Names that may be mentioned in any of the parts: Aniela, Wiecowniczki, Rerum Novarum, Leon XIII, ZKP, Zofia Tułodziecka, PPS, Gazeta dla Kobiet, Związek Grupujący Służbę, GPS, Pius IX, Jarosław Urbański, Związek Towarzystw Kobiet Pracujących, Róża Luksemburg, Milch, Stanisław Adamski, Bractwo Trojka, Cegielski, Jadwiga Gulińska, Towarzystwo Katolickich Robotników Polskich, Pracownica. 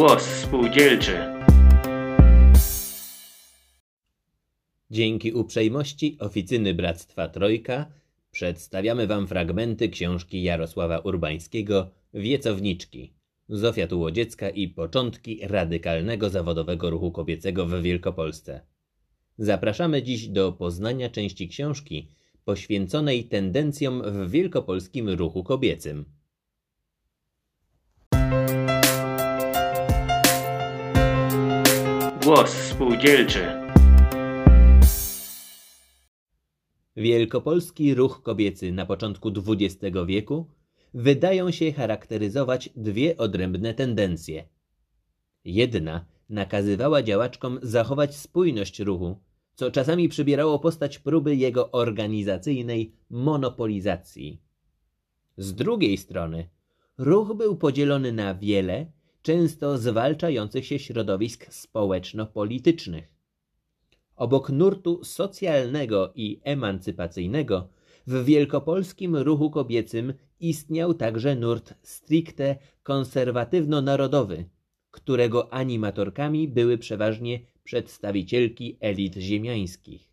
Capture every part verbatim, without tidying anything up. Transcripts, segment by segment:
Głos spółdzielczy. Dzięki uprzejmości Oficyny Bractwa Trojka przedstawiamy Wam fragmenty książki Jarosława Urbańskiego Wiecowniczki. Zofia Tułodziecka i początki radykalnego zawodowego ruchu kobiecego w Wielkopolsce. Zapraszamy dziś do poznania części książki poświęconej tendencjom w wielkopolskim ruchu kobiecym. Głos spółdzielczy. Wielkopolski ruch kobiecy na początku dwudziestego wieku wydają się charakteryzować dwie odrębne tendencje. Jedna nakazywała działaczkom zachować spójność ruchu, co czasami przybierało postać próby jego organizacyjnej monopolizacji. Z drugiej strony ruch był podzielony na wiele, często zwalczających się środowisk społeczno-politycznych. Obok nurtu socjalnego i emancypacyjnego w wielkopolskim ruchu kobiecym istniał także nurt stricte konserwatywno-narodowy, którego animatorkami były przeważnie przedstawicielki elit ziemiańskich.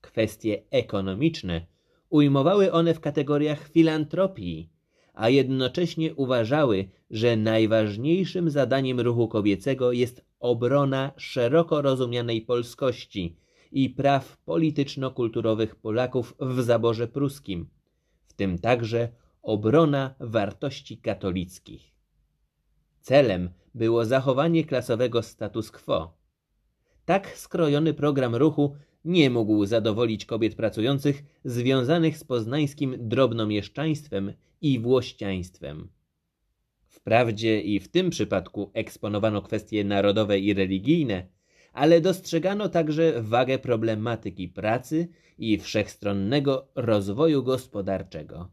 Kwestie ekonomiczne ujmowały one w kategoriach filantropii, a jednocześnie uważały, że najważniejszym zadaniem ruchu kobiecego jest obrona szeroko rozumianej polskości i praw polityczno-kulturowych Polaków w zaborze pruskim, w tym także obrona wartości katolickich. Celem było zachowanie klasowego status quo. Tak skrojony program ruchu nie mógł zadowolić kobiet pracujących związanych z poznańskim drobnomieszczaństwem i włościaństwem. Wprawdzie i w tym przypadku eksponowano kwestie narodowe i religijne, ale dostrzegano także wagę problematyki pracy i wszechstronnego rozwoju gospodarczego.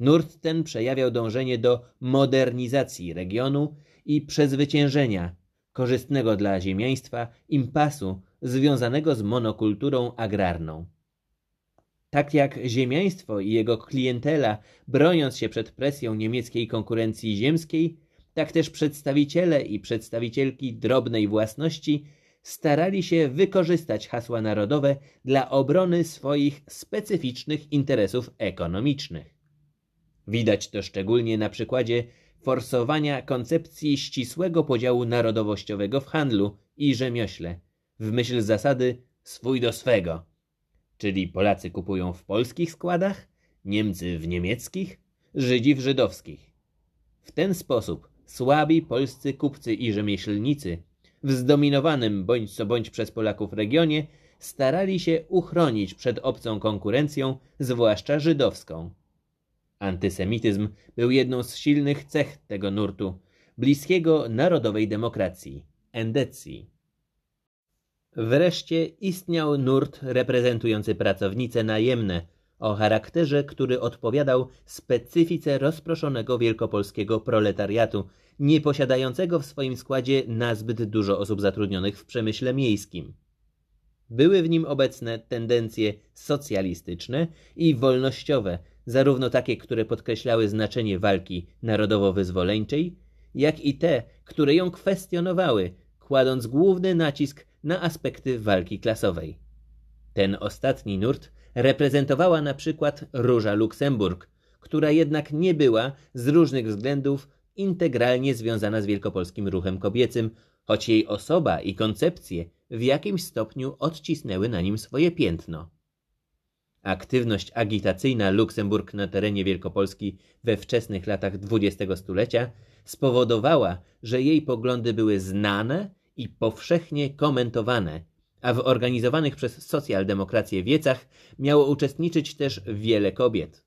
Nurt ten przejawiał dążenie do modernizacji regionu i przezwyciężenia korzystnego dla ziemiaństwa impasu związanego z monokulturą agrarną. Tak jak ziemiaństwo i jego klientela, broniąc się przed presją niemieckiej konkurencji ziemskiej, tak też przedstawiciele i przedstawicielki drobnej własności starali się wykorzystać hasła narodowe dla obrony swoich specyficznych interesów ekonomicznych. Widać to szczególnie na przykładzie forsowania koncepcji ścisłego podziału narodowościowego w handlu i rzemiośle, w myśl zasady swój do swego, czyli Polacy kupują w polskich składach, Niemcy w niemieckich, Żydzi w żydowskich. W ten sposób słabi polscy kupcy i rzemieślnicy w zdominowanym bądź co bądź przez Polaków regionie starali się uchronić przed obcą konkurencją, zwłaszcza żydowską. Antysemityzm był jedną z silnych cech tego nurtu, bliskiego narodowej demokracji, endecji. Wreszcie istniał nurt reprezentujący pracownice najemne o charakterze, który odpowiadał specyfice rozproszonego wielkopolskiego proletariatu, nie posiadającego w swoim składzie nazbyt dużo osób zatrudnionych w przemyśle miejskim. Były w nim obecne tendencje socjalistyczne i wolnościowe, zarówno takie, które podkreślały znaczenie walki narodowo-wyzwoleńczej, jak i te, które ją kwestionowały, kładąc główny nacisk na aspekty walki klasowej. Ten ostatni nurt reprezentowała na przykład Róża Luksemburg, która jednak nie była z różnych względów integralnie związana z wielkopolskim ruchem kobiecym, choć jej osoba i koncepcje w jakimś stopniu odcisnęły na nim swoje piętno. Aktywność agitacyjna Luksemburg na terenie Wielkopolski we wczesnych latach dwudziestego stulecia spowodowała, że jej poglądy były znane i powszechnie komentowane, a w organizowanych przez socjaldemokrację wiecach miało uczestniczyć też wiele kobiet.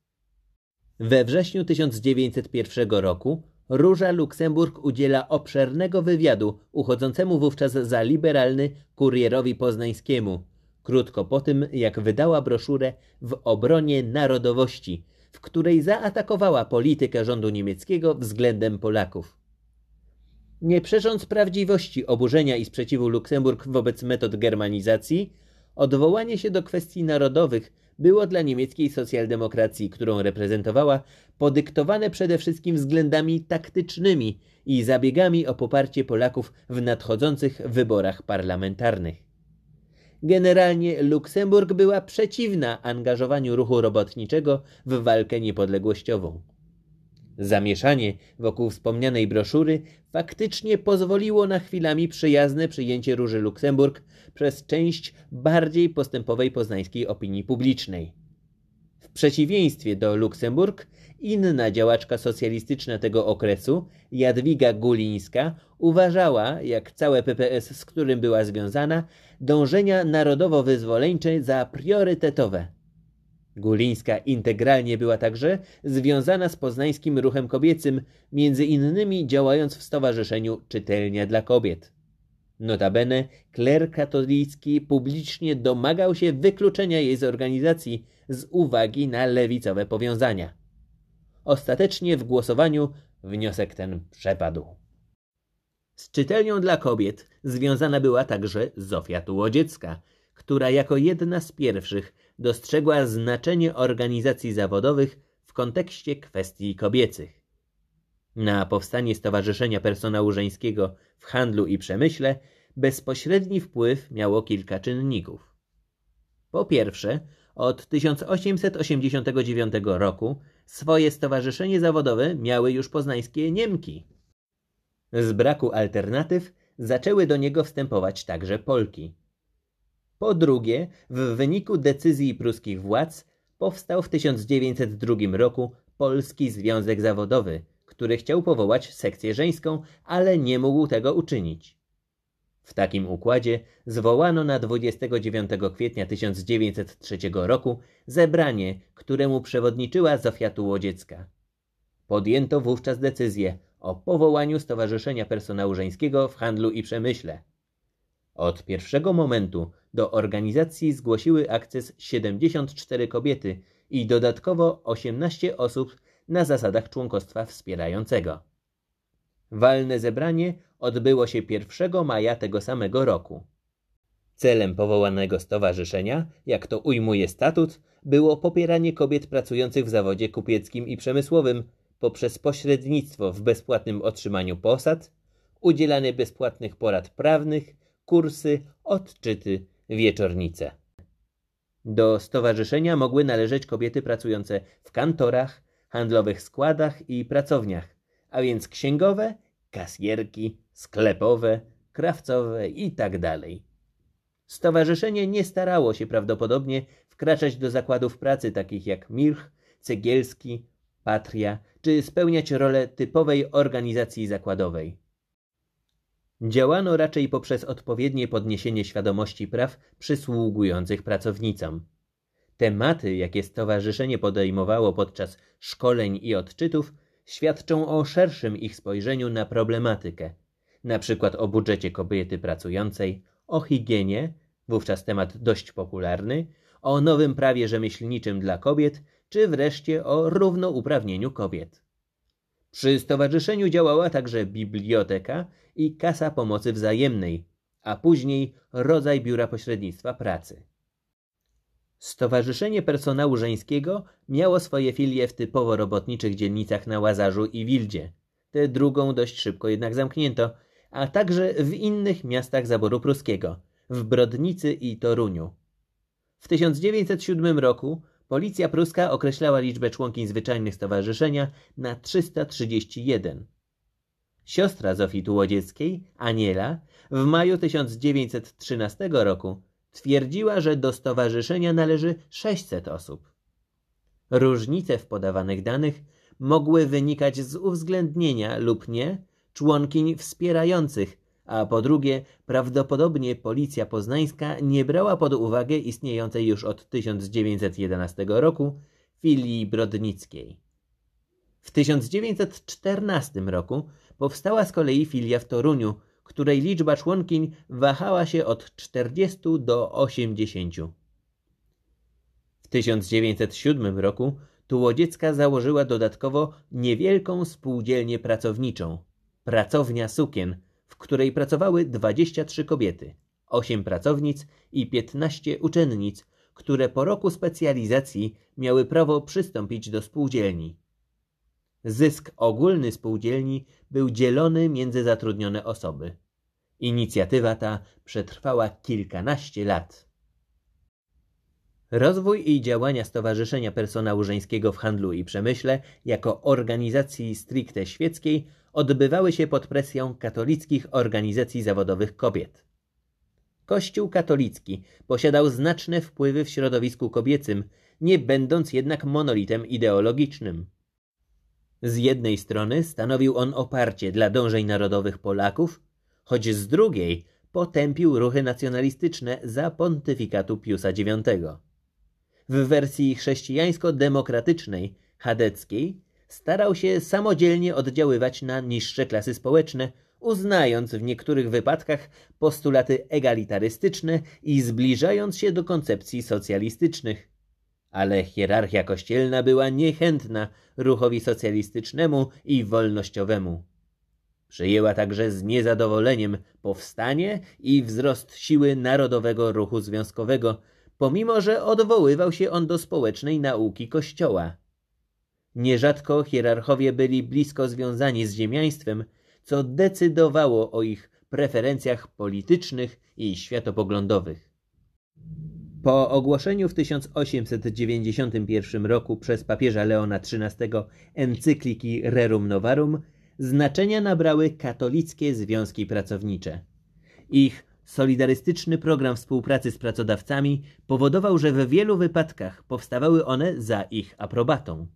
We wrześniu tysiąc dziewięćset pierwszego roku Róża Luksemburg udziela obszernego wywiadu uchodzącemu wówczas za liberalny Kurierowi Poznańskiemu, krótko po tym, jak wydała broszurę w obronie narodowości, w której zaatakowała politykę rządu niemieckiego względem Polaków. Nie przecząc prawdziwości oburzenia i sprzeciwu Luksemburg wobec metod germanizacji, odwołanie się do kwestii narodowych było dla niemieckiej socjaldemokracji, którą reprezentowała, podyktowane przede wszystkim względami taktycznymi i zabiegami o poparcie Polaków w nadchodzących wyborach parlamentarnych. Generalnie Luksemburg była przeciwna angażowaniu ruchu robotniczego w walkę niepodległościową. Zamieszanie wokół wspomnianej broszury faktycznie pozwoliło na chwilami przyjazne przyjęcie Róży Luksemburg przez część bardziej postępowej poznańskiej opinii publicznej. W przeciwieństwie do Luksemburg, inna działaczka socjalistyczna tego okresu, Jadwiga Gulińska, uważała, jak całe P P S, z którym była związana, dążenia narodowo-wyzwoleńcze za priorytetowe. Gulińska integralnie była także związana z poznańskim ruchem kobiecym, między innymi działając w stowarzyszeniu Czytelnia dla Kobiet. Notabene kler katolicki publicznie domagał się wykluczenia jej z organizacji z uwagi na lewicowe powiązania. Ostatecznie w głosowaniu wniosek ten przepadł. Z Czytelnią dla Kobiet związana była także Zofia Tułodziecka, która jako jedna z pierwszych dostrzegła znaczenie organizacji zawodowych w kontekście kwestii kobiecych. Na powstanie Stowarzyszenia Personału Żeńskiego w Handlu i Przemyśle bezpośredni wpływ miało kilka czynników. Po pierwsze, od tysiąc osiemset osiemdziesiątego dziewiątego roku swoje stowarzyszenie zawodowe miały już poznańskie Niemki. Z braku alternatyw zaczęły do niego wstępować także Polki. Po drugie, w wyniku decyzji pruskich władz powstał w tysiąc dziewięćset drugim roku Polski Związek Zawodowy, który chciał powołać sekcję żeńską, ale nie mógł tego uczynić. W takim układzie zwołano na dwudziestego dziewiątego kwietnia tysiąc dziewięćset trzeciego roku zebranie, któremu przewodniczyła Zofia Tułodziecka. Podjęto wówczas decyzję o powołaniu Stowarzyszenia Personału Żeńskiego w Handlu i Przemyśle. Od pierwszego momentu do organizacji zgłosiły akces siedemdziesiąt cztery kobiety i dodatkowo osiemnaście osób na zasadach członkostwa wspierającego. Walne zebranie odbyło się pierwszego maja tego samego roku. Celem powołanego stowarzyszenia, jak to ujmuje statut, było popieranie kobiet pracujących w zawodzie kupieckim i przemysłowym poprzez pośrednictwo w bezpłatnym otrzymaniu posad, udzielanie bezpłatnych porad prawnych, kursy, odczyty, wieczornice. Do stowarzyszenia mogły należeć kobiety pracujące w kantorach, handlowych składach i pracowniach, a więc księgowe, kasjerki, sklepowe, krawcowe itd. Stowarzyszenie nie starało się prawdopodobnie wkraczać do zakładów pracy takich jak Milch, Cegielski, Patria, czy spełniać rolę typowej organizacji zakładowej. Działano raczej poprzez odpowiednie podniesienie świadomości praw przysługujących pracownicom. Tematy, jakie stowarzyszenie podejmowało podczas szkoleń i odczytów, świadczą o szerszym ich spojrzeniu na problematykę, na przykład o budżecie kobiety pracującej, o higienie, wówczas temat dość popularny, o nowym prawie rzemieślniczym dla kobiet, czy wreszcie o równouprawnieniu kobiet. Przy stowarzyszeniu działała także biblioteka i kasa pomocy wzajemnej, a później rodzaj biura pośrednictwa pracy. Stowarzyszenie Personału Żeńskiego miało swoje filie w typowo robotniczych dzielnicach na Łazarzu i Wildzie. Tę drugą dość szybko jednak zamknięto, a także w innych miastach zaboru pruskiego, w Brodnicy i Toruniu. W tysiąc dziewięćset siódmym roku policja pruska określała liczbę członkiń zwyczajnych stowarzyszenia na trzysta trzydzieści jeden. Siostra Zofii Tułodzieckiej, Aniela, w maju tysiąc dziewięćset trzynastego roku twierdziła, że do stowarzyszenia należy sześćset osób. Różnice w podawanych danych mogły wynikać z uwzględnienia lub nie członkiń wspierających, a po drugie prawdopodobnie policja poznańska nie brała pod uwagę istniejącej już od tysiąc dziewięćset jedenastego roku filii brodnickiej. W tysiąc dziewięćset czternastym roku powstała z kolei filia w Toruniu, której liczba członkiń wahała się od czterdziestu do osiemdziesięciu. W tysiąc dziewięćset siódmym roku Tułodziecka założyła dodatkowo niewielką spółdzielnię pracowniczą, Pracownia Sukien, w której pracowały dwadzieścia trzy kobiety, osiem pracownic i piętnaście uczennic, które po roku specjalizacji miały prawo przystąpić do spółdzielni. Zysk ogólny spółdzielni był dzielony między zatrudnione osoby. Inicjatywa ta przetrwała kilkanaście lat. Rozwój i działania Stowarzyszenia Personału Żeńskiego w Handlu i Przemyśle jako organizacji stricte świeckiej odbywały się pod presją katolickich organizacji zawodowych kobiet. Kościół katolicki posiadał znaczne wpływy w środowisku kobiecym, nie będąc jednak monolitem ideologicznym. Z jednej strony stanowił on oparcie dla dążeń narodowych Polaków, choć z drugiej potępił ruchy nacjonalistyczne za pontyfikatu Piusa dziewiątego. W wersji chrześcijańsko-demokratycznej, chadeckiej, starał się samodzielnie oddziaływać na niższe klasy społeczne, uznając w niektórych wypadkach postulaty egalitarystyczne i zbliżając się do koncepcji socjalistycznych. Ale hierarchia kościelna była niechętna ruchowi socjalistycznemu i wolnościowemu. Przyjęła także z niezadowoleniem powstanie i wzrost siły narodowego ruchu związkowego, pomimo że odwoływał się on do społecznej nauki Kościoła. Nierzadko hierarchowie byli blisko związani z ziemiaństwem, co decydowało o ich preferencjach politycznych i światopoglądowych. Po ogłoszeniu w tysiąc osiemset dziewięćdziesiątym pierwszym roku przez papieża Leona trzynastego encykliki Rerum Novarum znaczenia nabrały katolickie związki pracownicze. Ich solidarystyczny program współpracy z pracodawcami powodował, że w wielu wypadkach powstawały one za ich aprobatą.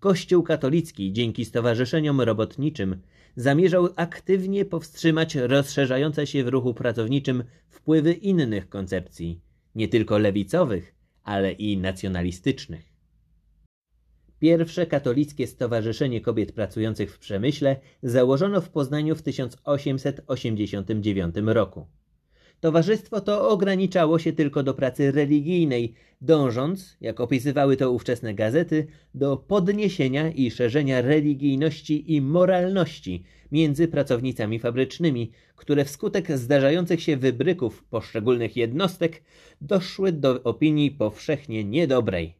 Kościół katolicki dzięki stowarzyszeniom robotniczym zamierzał aktywnie powstrzymać rozszerzające się w ruchu pracowniczym wpływy innych koncepcji, nie tylko lewicowych, ale i nacjonalistycznych. Pierwsze katolickie Stowarzyszenie Kobiet Pracujących w Przemyśle założono w Poznaniu w tysiąc osiemset osiemdziesiątym dziewiątym roku. Towarzystwo to ograniczało się tylko do pracy religijnej, dążąc, jak opisywały to ówczesne gazety, do podniesienia i szerzenia religijności i moralności między pracownicami fabrycznymi, które wskutek zdarzających się wybryków poszczególnych jednostek doszły do opinii powszechnie niedobrej.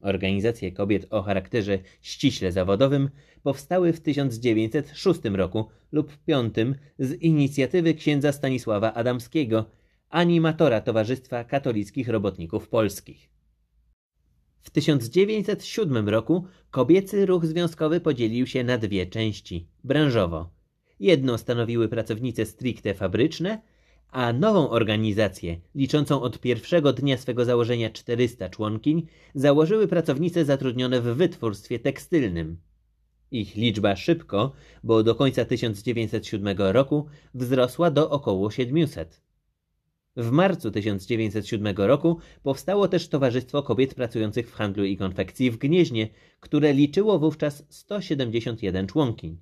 Organizacje kobiet o charakterze ściśle zawodowym powstały w tysiąc dziewięćset szóstym roku lub piątym z inicjatywy księdza Stanisława Adamskiego, animatora Towarzystwa Katolickich Robotników Polskich. W tysiąc dziewięćset siódmym roku kobiecy ruch związkowy podzielił się na dwie części, branżowo. Jedną stanowiły pracownice stricte fabryczne, a nową organizację, liczącą od pierwszego dnia swego założenia czterysta członkiń, założyły pracownice zatrudnione w wytwórstwie tekstylnym. Ich liczba szybko, bo do końca tysiąc dziewięćset siódmego roku wzrosła do około siedmiuset. W marcu tysiąc dziewięćset siódmego roku powstało też Towarzystwo Kobiet Pracujących w Handlu i Konfekcji w Gnieźnie, które liczyło wówczas sto siedemdziesiąt jeden członkiń.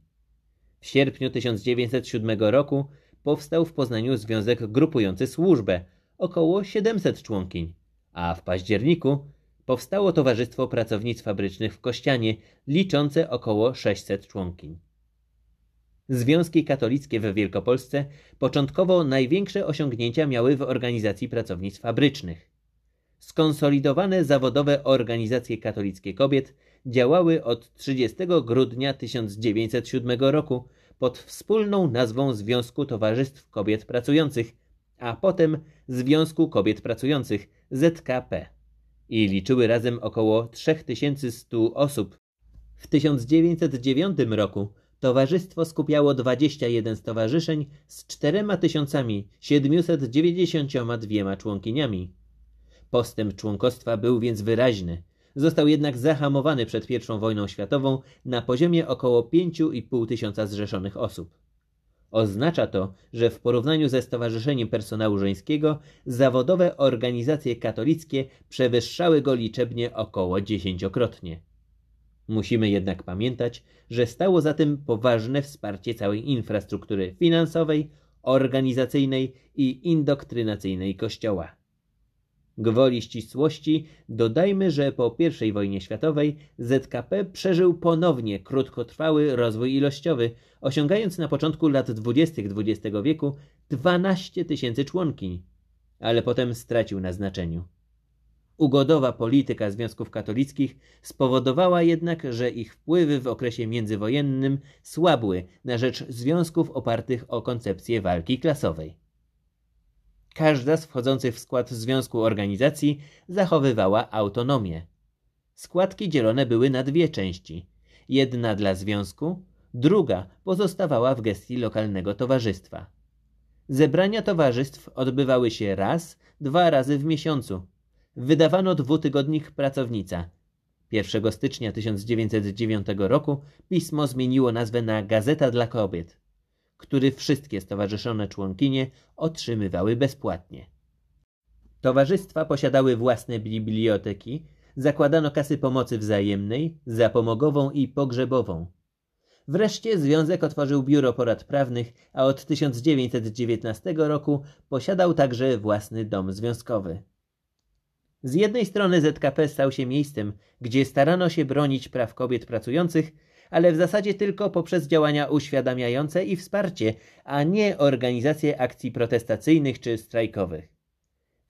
W sierpniu tysiąc dziewięćset siódmego roku powstał w Poznaniu Związek Grupujący Służbę, około siedemset członkiń, a w październiku powstało Towarzystwo Pracownic Fabrycznych w Kościanie, liczące około sześćset członkiń. Związki katolickie w Wielkopolsce początkowo największe osiągnięcia miały w organizacji pracownic fabrycznych. Skonsolidowane zawodowe organizacje katolickie kobiet działały od trzydziestego grudnia tysiąc dziewięćset siódmego roku pod wspólną nazwą Związku Towarzystw Kobiet Pracujących, a potem Związku Kobiet Pracujących Z K P i liczyły razem około trzy tysiące sto osób. W tysiąc dziewięćset dziewiątym roku towarzystwo skupiało dwadzieścia jeden stowarzyszeń z czterema tysiącami siedmiuset dziewięćdziesięcioma dwoma członkiniami. Postęp członkostwa był więc wyraźny. Został jednak zahamowany przed pierwszą wojną światową na poziomie około pięciu i pół tysiąca zrzeszonych osób. Oznacza to, że w porównaniu ze Stowarzyszeniem Personału Żeńskiego zawodowe organizacje katolickie przewyższały go liczebnie około dziesięciokrotnie. Musimy jednak pamiętać, że stało za tym poważne wsparcie całej infrastruktury finansowej, organizacyjnej i indoktrynacyjnej Kościoła. Gwoli ścisłości dodajmy, że po pierwszej wojnie światowej Z K P przeżył ponownie krótkotrwały rozwój ilościowy, osiągając na początku lat dwudziestych dwudziestego wieku dwanaście tysięcy członkiń, ale potem stracił na znaczeniu. Ugodowa polityka związków katolickich spowodowała jednak, że ich wpływy w okresie międzywojennym słabły na rzecz związków opartych o koncepcję walki klasowej. Każda z wchodzących w skład związku organizacji zachowywała autonomię. Składki dzielone były na dwie części. Jedna dla związku, druga pozostawała w gestii lokalnego towarzystwa. Zebrania towarzystw odbywały się raz, dwa razy w miesiącu. Wydawano dwutygodnik Pracownica. pierwszego stycznia tysiąc dziewięćset dziewiątego roku pismo zmieniło nazwę na Gazeta dla Kobiet, który wszystkie stowarzyszone członkinie otrzymywały bezpłatnie. Towarzystwa posiadały własne biblioteki, zakładano kasy pomocy wzajemnej, zapomogową i pogrzebową. Wreszcie Związek otworzył biuro porad prawnych, a od tysiąc dziewięćset dziewiętnastego roku posiadał także własny dom związkowy. Z jednej strony Z K P stał się miejscem, gdzie starano się bronić praw kobiet pracujących, ale w zasadzie tylko poprzez działania uświadamiające i wsparcie, a nie organizację akcji protestacyjnych czy strajkowych.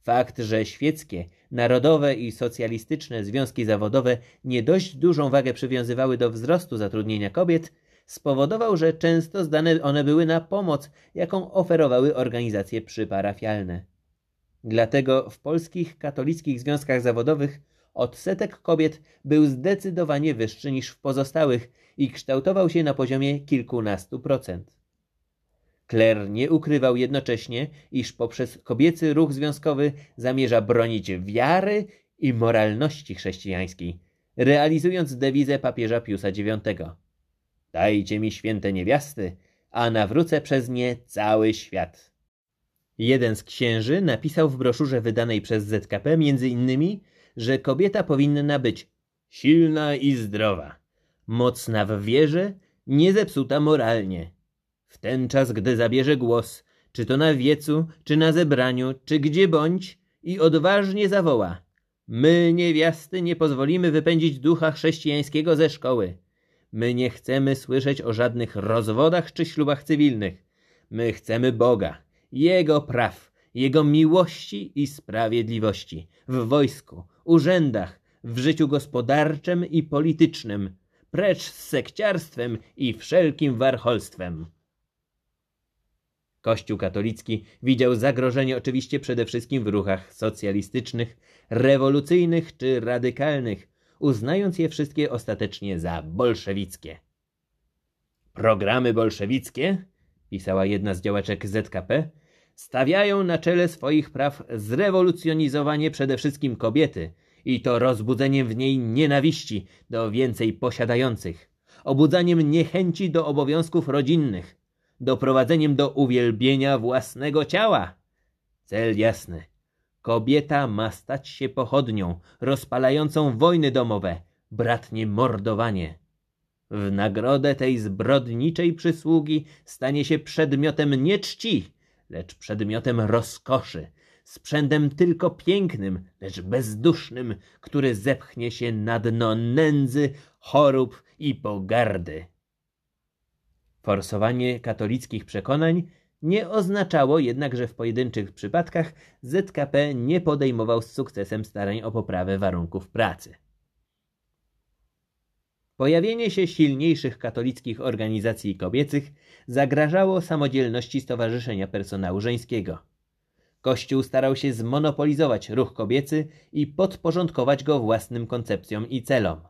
Fakt, że świeckie, narodowe i socjalistyczne związki zawodowe nie dość dużą wagę przywiązywały do wzrostu zatrudnienia kobiet, spowodował, że często zdane one były na pomoc, jaką oferowały organizacje przyparafialne. Dlatego w polskich katolickich związkach zawodowych odsetek kobiet był zdecydowanie wyższy niż w pozostałych i kształtował się na poziomie kilkunastu procent. Kler nie ukrywał jednocześnie, iż poprzez kobiecy ruch związkowy zamierza bronić wiary i moralności chrześcijańskiej, realizując dewizę papieża Piusa dziewiątego. Dajcie mi święte niewiasty, a nawrócę przez nie cały świat. Jeden z księży napisał w broszurze wydanej przez Z K P między innymi, że kobieta powinna być silna i zdrowa, mocna w wierze, niezepsuta moralnie. W ten czas, gdy zabierze głos, czy to na wiecu, czy na zebraniu, czy gdzie bądź, i odważnie zawoła: my, niewiasty, nie pozwolimy wypędzić ducha chrześcijańskiego ze szkoły. My nie chcemy słyszeć o żadnych rozwodach czy ślubach cywilnych. My chcemy Boga, Jego praw, Jego miłości i sprawiedliwości w wojsku, urzędach, w życiu gospodarczym i politycznym, precz z sekciarstwem i wszelkim warcholstwem. Kościół katolicki widział zagrożenie oczywiście przede wszystkim w ruchach socjalistycznych, rewolucyjnych czy radykalnych, uznając je wszystkie ostatecznie za bolszewickie. Programy bolszewickie, pisała jedna z działaczek Z K P, stawiają na czele swoich praw zrewolucjonizowanie przede wszystkim kobiety i to rozbudzeniem w niej nienawiści do więcej posiadających, obudzaniem niechęci do obowiązków rodzinnych, doprowadzeniem do uwielbienia własnego ciała. Cel jasny. Kobieta ma stać się pochodnią rozpalającą wojny domowe, bratnie mordowanie. W nagrodę tej zbrodniczej przysługi stanie się przedmiotem nie czci, lecz przedmiotem rozkoszy, sprzętem tylko pięknym, lecz bezdusznym, który zepchnie się na dno nędzy, chorób i pogardy. Forsowanie katolickich przekonań nie oznaczało jednak, że w pojedynczych przypadkach Z K P nie podejmował z sukcesem starań o poprawę warunków pracy. Pojawienie się silniejszych katolickich organizacji kobiecych zagrażało samodzielności Stowarzyszenia Personału Żeńskiego. Kościół starał się zmonopolizować ruch kobiecy i podporządkować go własnym koncepcjom i celom.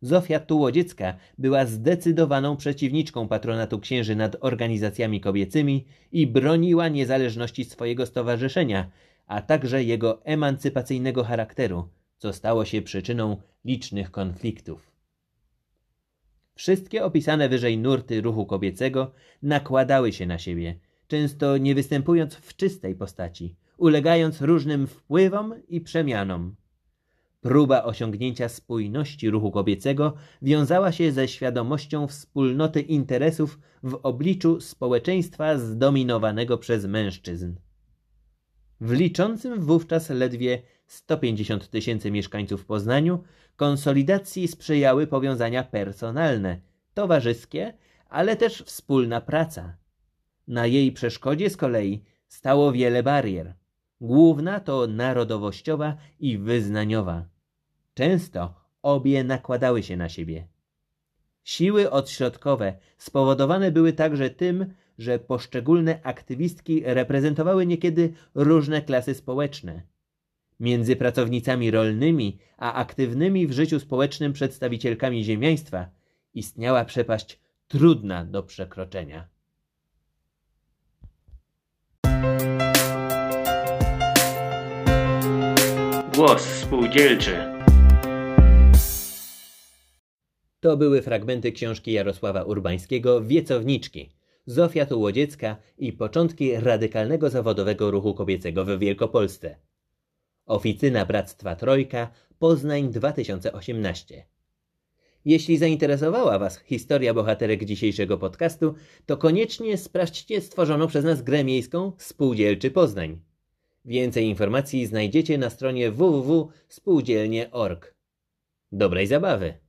Zofia Tułodziecka była zdecydowaną przeciwniczką patronatu księży nad organizacjami kobiecymi i broniła niezależności swojego stowarzyszenia, a także jego emancypacyjnego charakteru, co stało się przyczyną licznych konfliktów. Wszystkie opisane wyżej nurty ruchu kobiecego nakładały się na siebie, często nie występując w czystej postaci, ulegając różnym wpływom i przemianom. Próba osiągnięcia spójności ruchu kobiecego wiązała się ze świadomością wspólnoty interesów w obliczu społeczeństwa zdominowanego przez mężczyzn. W liczącym wówczas ledwie sto pięćdziesiąt tysięcy mieszkańców w Poznaniu konsolidacji sprzyjały powiązania personalne, towarzyskie, ale też wspólna praca. Na jej przeszkodzie z kolei stało wiele barier. Główna to narodowościowa i wyznaniowa. Często obie nakładały się na siebie. Siły odśrodkowe spowodowane były także tym, że poszczególne aktywistki reprezentowały niekiedy różne klasy społeczne. Między pracownicami rolnymi a aktywnymi w życiu społecznym przedstawicielkami ziemiaństwa istniała przepaść trudna do przekroczenia. Głos spółdzielczy. To były fragmenty książki Jarosława Urbańskiego Wiecowniczki, Zofia Tułodziecka i początki radykalnego zawodowego ruchu kobiecego w Wielkopolsce. Oficyna Bractwa Trojka, Poznań dwa tysiące osiemnaście. Jeśli zainteresowała Was historia bohaterek dzisiejszego podcastu, to koniecznie sprawdźcie stworzoną przez nas grę miejską Spółdzielczy Poznań. Więcej informacji znajdziecie na stronie w w w kropka spółdzielnie kropka org. Dobrej zabawy!